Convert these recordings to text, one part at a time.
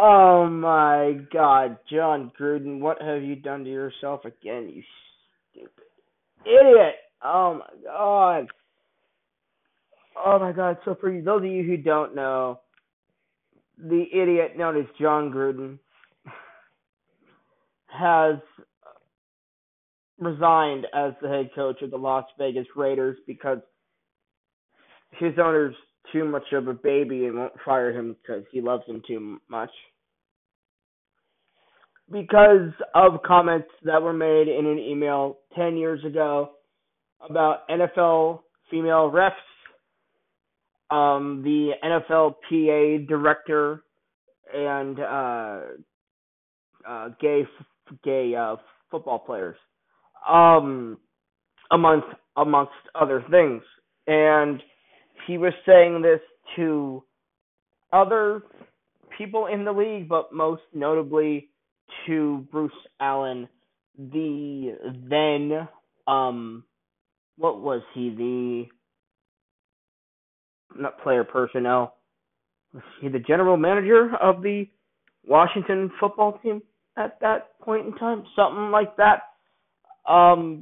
Oh my God, Jon Gruden, what have you done to yourself again, you stupid idiot? Oh my God. Oh my God. So for those of you who don't know, the idiot known as Jon Gruden has resigned as the head coach of the Las Vegas Raiders because his owner's too much of a baby and won't fire him because he loves him too much. Because of comments that were made in an email 10 years ago about NFL female refs, the NFLPA director, and gay football players, amongst other things. And he was saying this to other people in the league, but most notably to Bruce Allen, the then, what was he, not player personnel, was he the general manager of the Washington football team at that point in time? Something like that,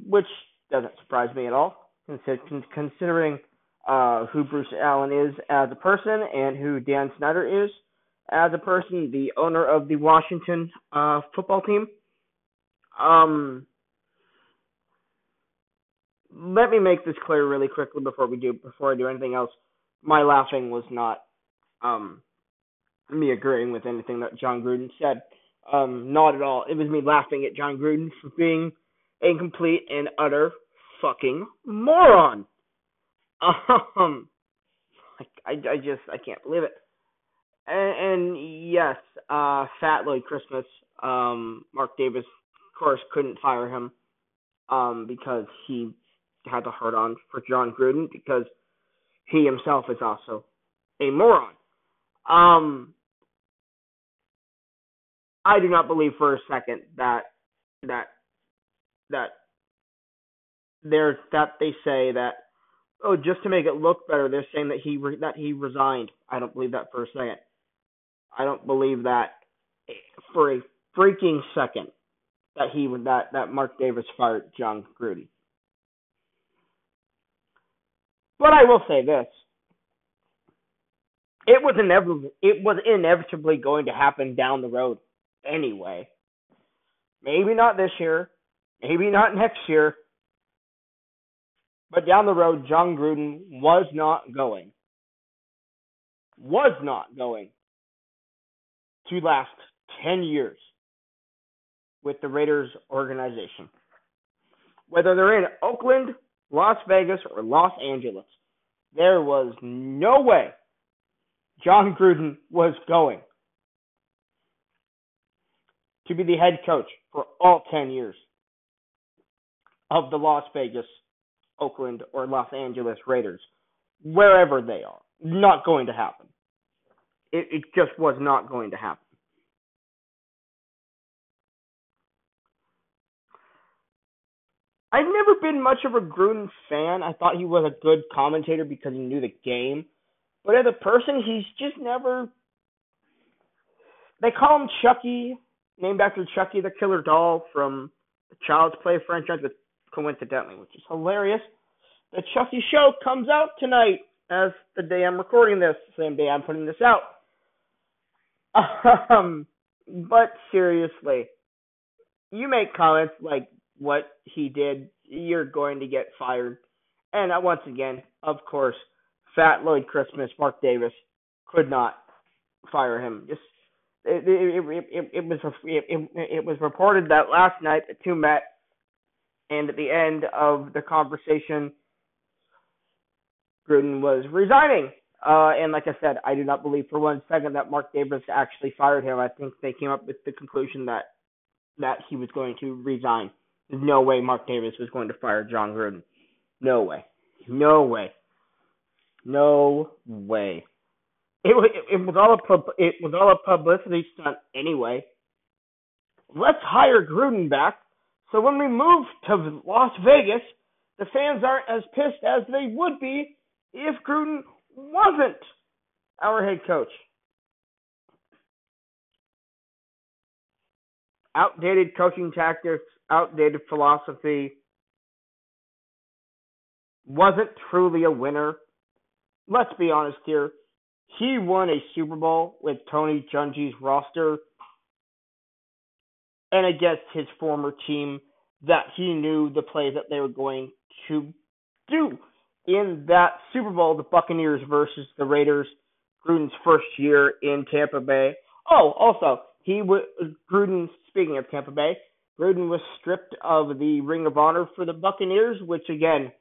which doesn't surprise me at all, considering who Bruce Allen is as a person and who Dan Snyder is as a person, the owner of the Washington football team. Let me make this clear really quickly before I do anything else. My laughing was not me agreeing with anything that Jon Gruden said. Not at all. It was me laughing at Jon Gruden for being a complete and utter fucking moron. I can't believe it. And yes, Fat Lloyd Christmas, Mark Davis, of course, couldn't fire him, because he had the hard on for Jon Gruden, because he himself is also a moron. I do not believe for a second that they say that, oh, just to make it look better, they're saying that he resigned. I don't believe that for a second. I don't believe that for a freaking second that Mark Davis fired Jon Gruden. But I will say this: it was inevitably going to happen down the road anyway. Maybe not this year, maybe not next year. But down the road, Jon Gruden was not going to last 10 years with the Raiders organization. Whether they're in Oakland, Las Vegas, or Los Angeles, there was no way Jon Gruden was going to be the head coach for all 10 years of the Las Vegas, Oakland, or Los Angeles Raiders, wherever they are. Not going to happen. It just was not going to happen. I've never been much of a Gruden fan. I thought he was a good commentator because he knew the game. But as a person, he's just never... They call him Chucky, named after Chucky the Killer Doll from the Child's Play franchise, with coincidentally, which is hilarious. The Chucky Show comes out tonight as the day I'm recording this, the same day I'm putting this out. But seriously, you make comments like what he did, you're going to get fired. And once again, of course, Fat Lloyd Christmas, Mark Davis, could not fire him. Just it was reported that last night the two met. And at the end of the conversation, Gruden was resigning. And like I said, I do not believe for one second that Mark Davis actually fired him. I think they came up with the conclusion that he was going to resign. There's no way Mark Davis was going to fire Jon Gruden. No way. No way. It was all a publicity stunt anyway. Let's hire Gruden back, so when we move to Las Vegas, the fans aren't as pissed as they would be if Gruden wasn't our head coach. Outdated coaching tactics, outdated philosophy. Wasn't truly a winner. Let's be honest here. He won a Super Bowl with Tony Junji's roster and against his former team that he knew the play that they were going to do. In that Super Bowl, the Buccaneers versus the Raiders, Gruden's first year in Tampa Bay. Oh, also, Gruden, speaking of Tampa Bay, Gruden was stripped of the Ring of Honor for the Buccaneers, which again,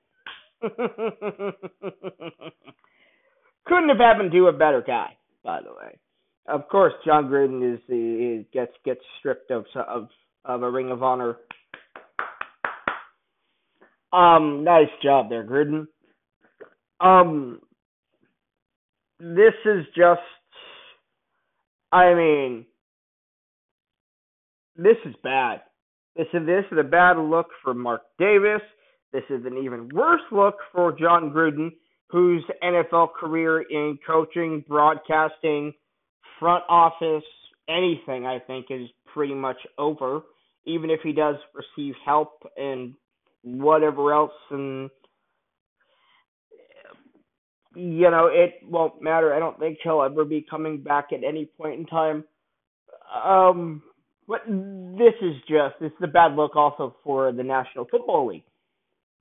couldn't have happened to a better guy, by the way. Of course, Jon Gruden gets stripped of a Ring of Honor. Nice job there, Gruden. This is just, this is bad. This is a bad look for Mark Davis. This is an even worse look for Jon Gruden, whose NFL career in coaching, broadcasting, front office, anything, I think, is pretty much over, even if he does receive help and whatever else. And, you know, it won't matter. I don't think he'll ever be coming back at any point in time. But this is a bad look also for the National Football League.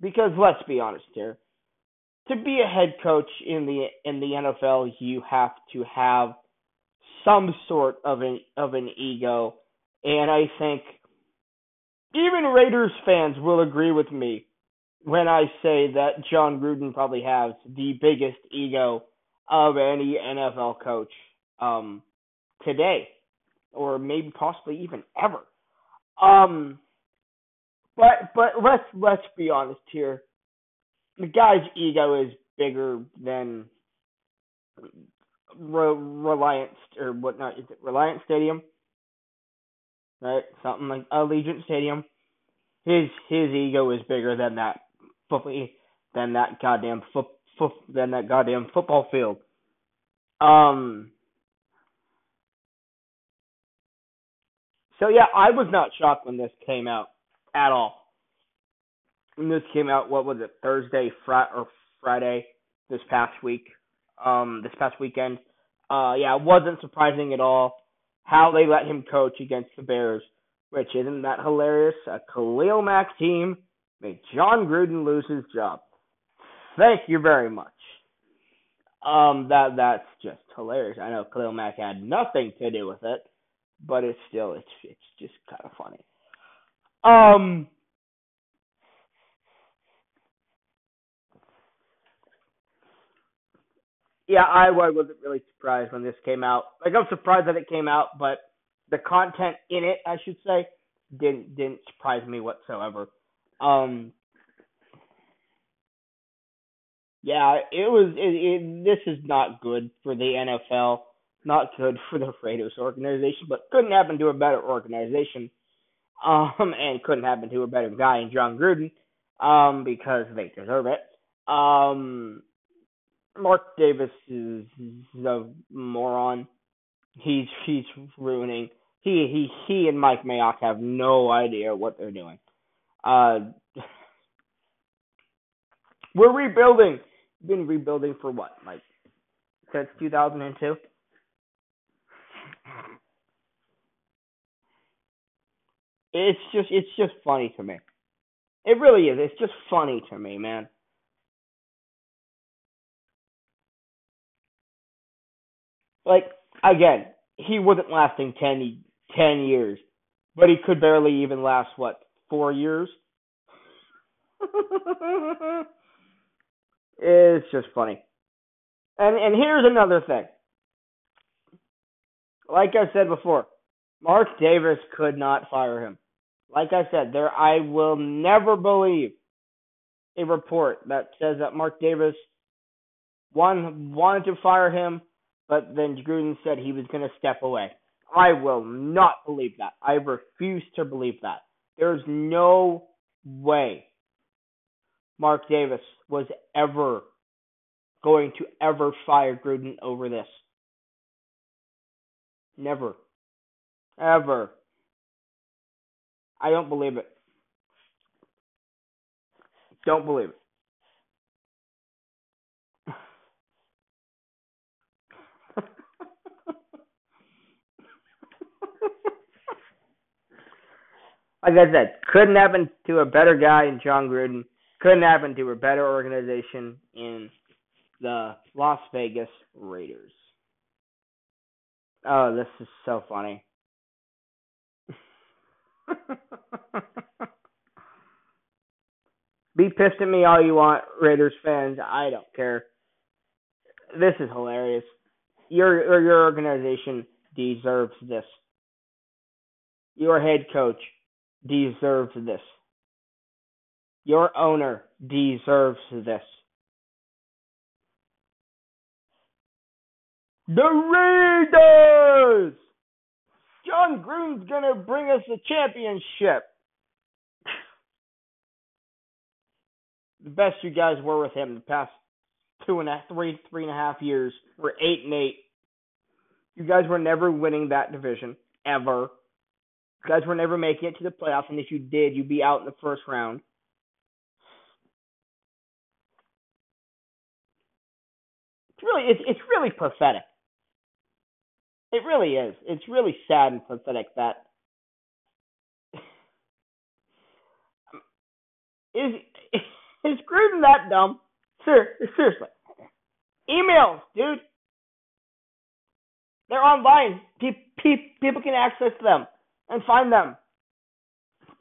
Because let's be honest here, to be a head coach in the NFL, you have to have some sort of an ego, and I think even Raiders fans will agree with me when I say that Jon Gruden probably has the biggest ego of any NFL coach today, or maybe possibly even ever. But let's be honest here. The guy's ego is bigger than Reliant Stadium, right? Something like Allegiant Stadium. His ego is bigger than that goddamn football field. So yeah, I was not shocked when this came out at all. And this came out, what was it, Friday this past week, this past weekend. Yeah, it wasn't surprising at all how they let him coach against the Bears, which isn't that hilarious? A Khalil Mack team made Jon Gruden lose his job. Thank you very much. That's just hilarious. I know Khalil Mack had nothing to do with it, but it's just kind of funny. Yeah, I wasn't really surprised when this came out. Like, I'm surprised that it came out, but the content in it, I should say, didn't surprise me whatsoever. Yeah, this is not good for the NFL, not good for the Raiders organization, but couldn't happen to a better organization. And couldn't happen to a better guy in Jon Gruden, because they deserve it. Mark Davis is a moron. He's ruining. He and Mike Mayock have no idea what they're doing. We're rebuilding. Been rebuilding for what? Like since 2002. It's just funny to me. It really is. It's just funny to me, man. Like, again, he wasn't lasting 10 years, but he could barely even last, what, 4 years? It's just funny. And here's another thing. Like I said before, Mark Davis could not fire him. Like I said, I will never believe a report that says that Mark Davis, one, wanted to fire him, but then Gruden said he was going to step away. I will not believe that. I refuse to believe that. There's no way Mark Davis was ever going to ever fire Gruden over this. Never. Ever. I don't believe it. Don't believe it. Like I said, couldn't happen to a better guy in Jon Gruden. Couldn't happen to a better organization in the Las Vegas Raiders. Oh, this is so funny. Be pissed at me all you want, Raiders fans. I don't care. This is hilarious. Your organization deserves this. Your head coach deserves this. Your owner deserves this. The Raiders! Jon Gruden's gonna bring us the championship. The best you guys were with him the past three and a half years were 8-8. You guys were never winning that division, ever. You guys were never making it to the playoffs, and if you did, you'd be out in the first round. It's really pathetic. It really is. It's really sad and pathetic that is Gruden that dumb? Seriously. Emails, dude. They're online. People can access them and find them.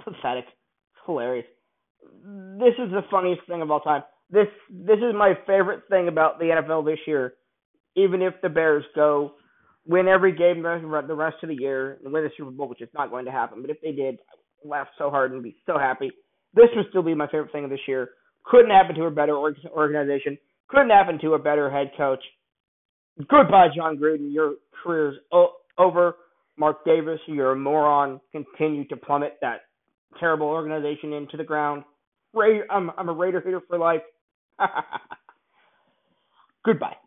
Pathetic. It's hilarious. This is the funniest thing of all time. This is my favorite thing about the NFL this year. Even if the Bears go win every game the rest of the year and win the Super Bowl, which is not going to happen, but if they did, I would laugh so hard and be so happy. This would still be my favorite thing of this year. Couldn't happen to a better organization. Couldn't happen to a better head coach. Goodbye, Jon Gruden. Your career's over. Mark Davis, you're a moron. Continue to plummet that terrible organization into the ground. I'm a Raider hater for life. Goodbye.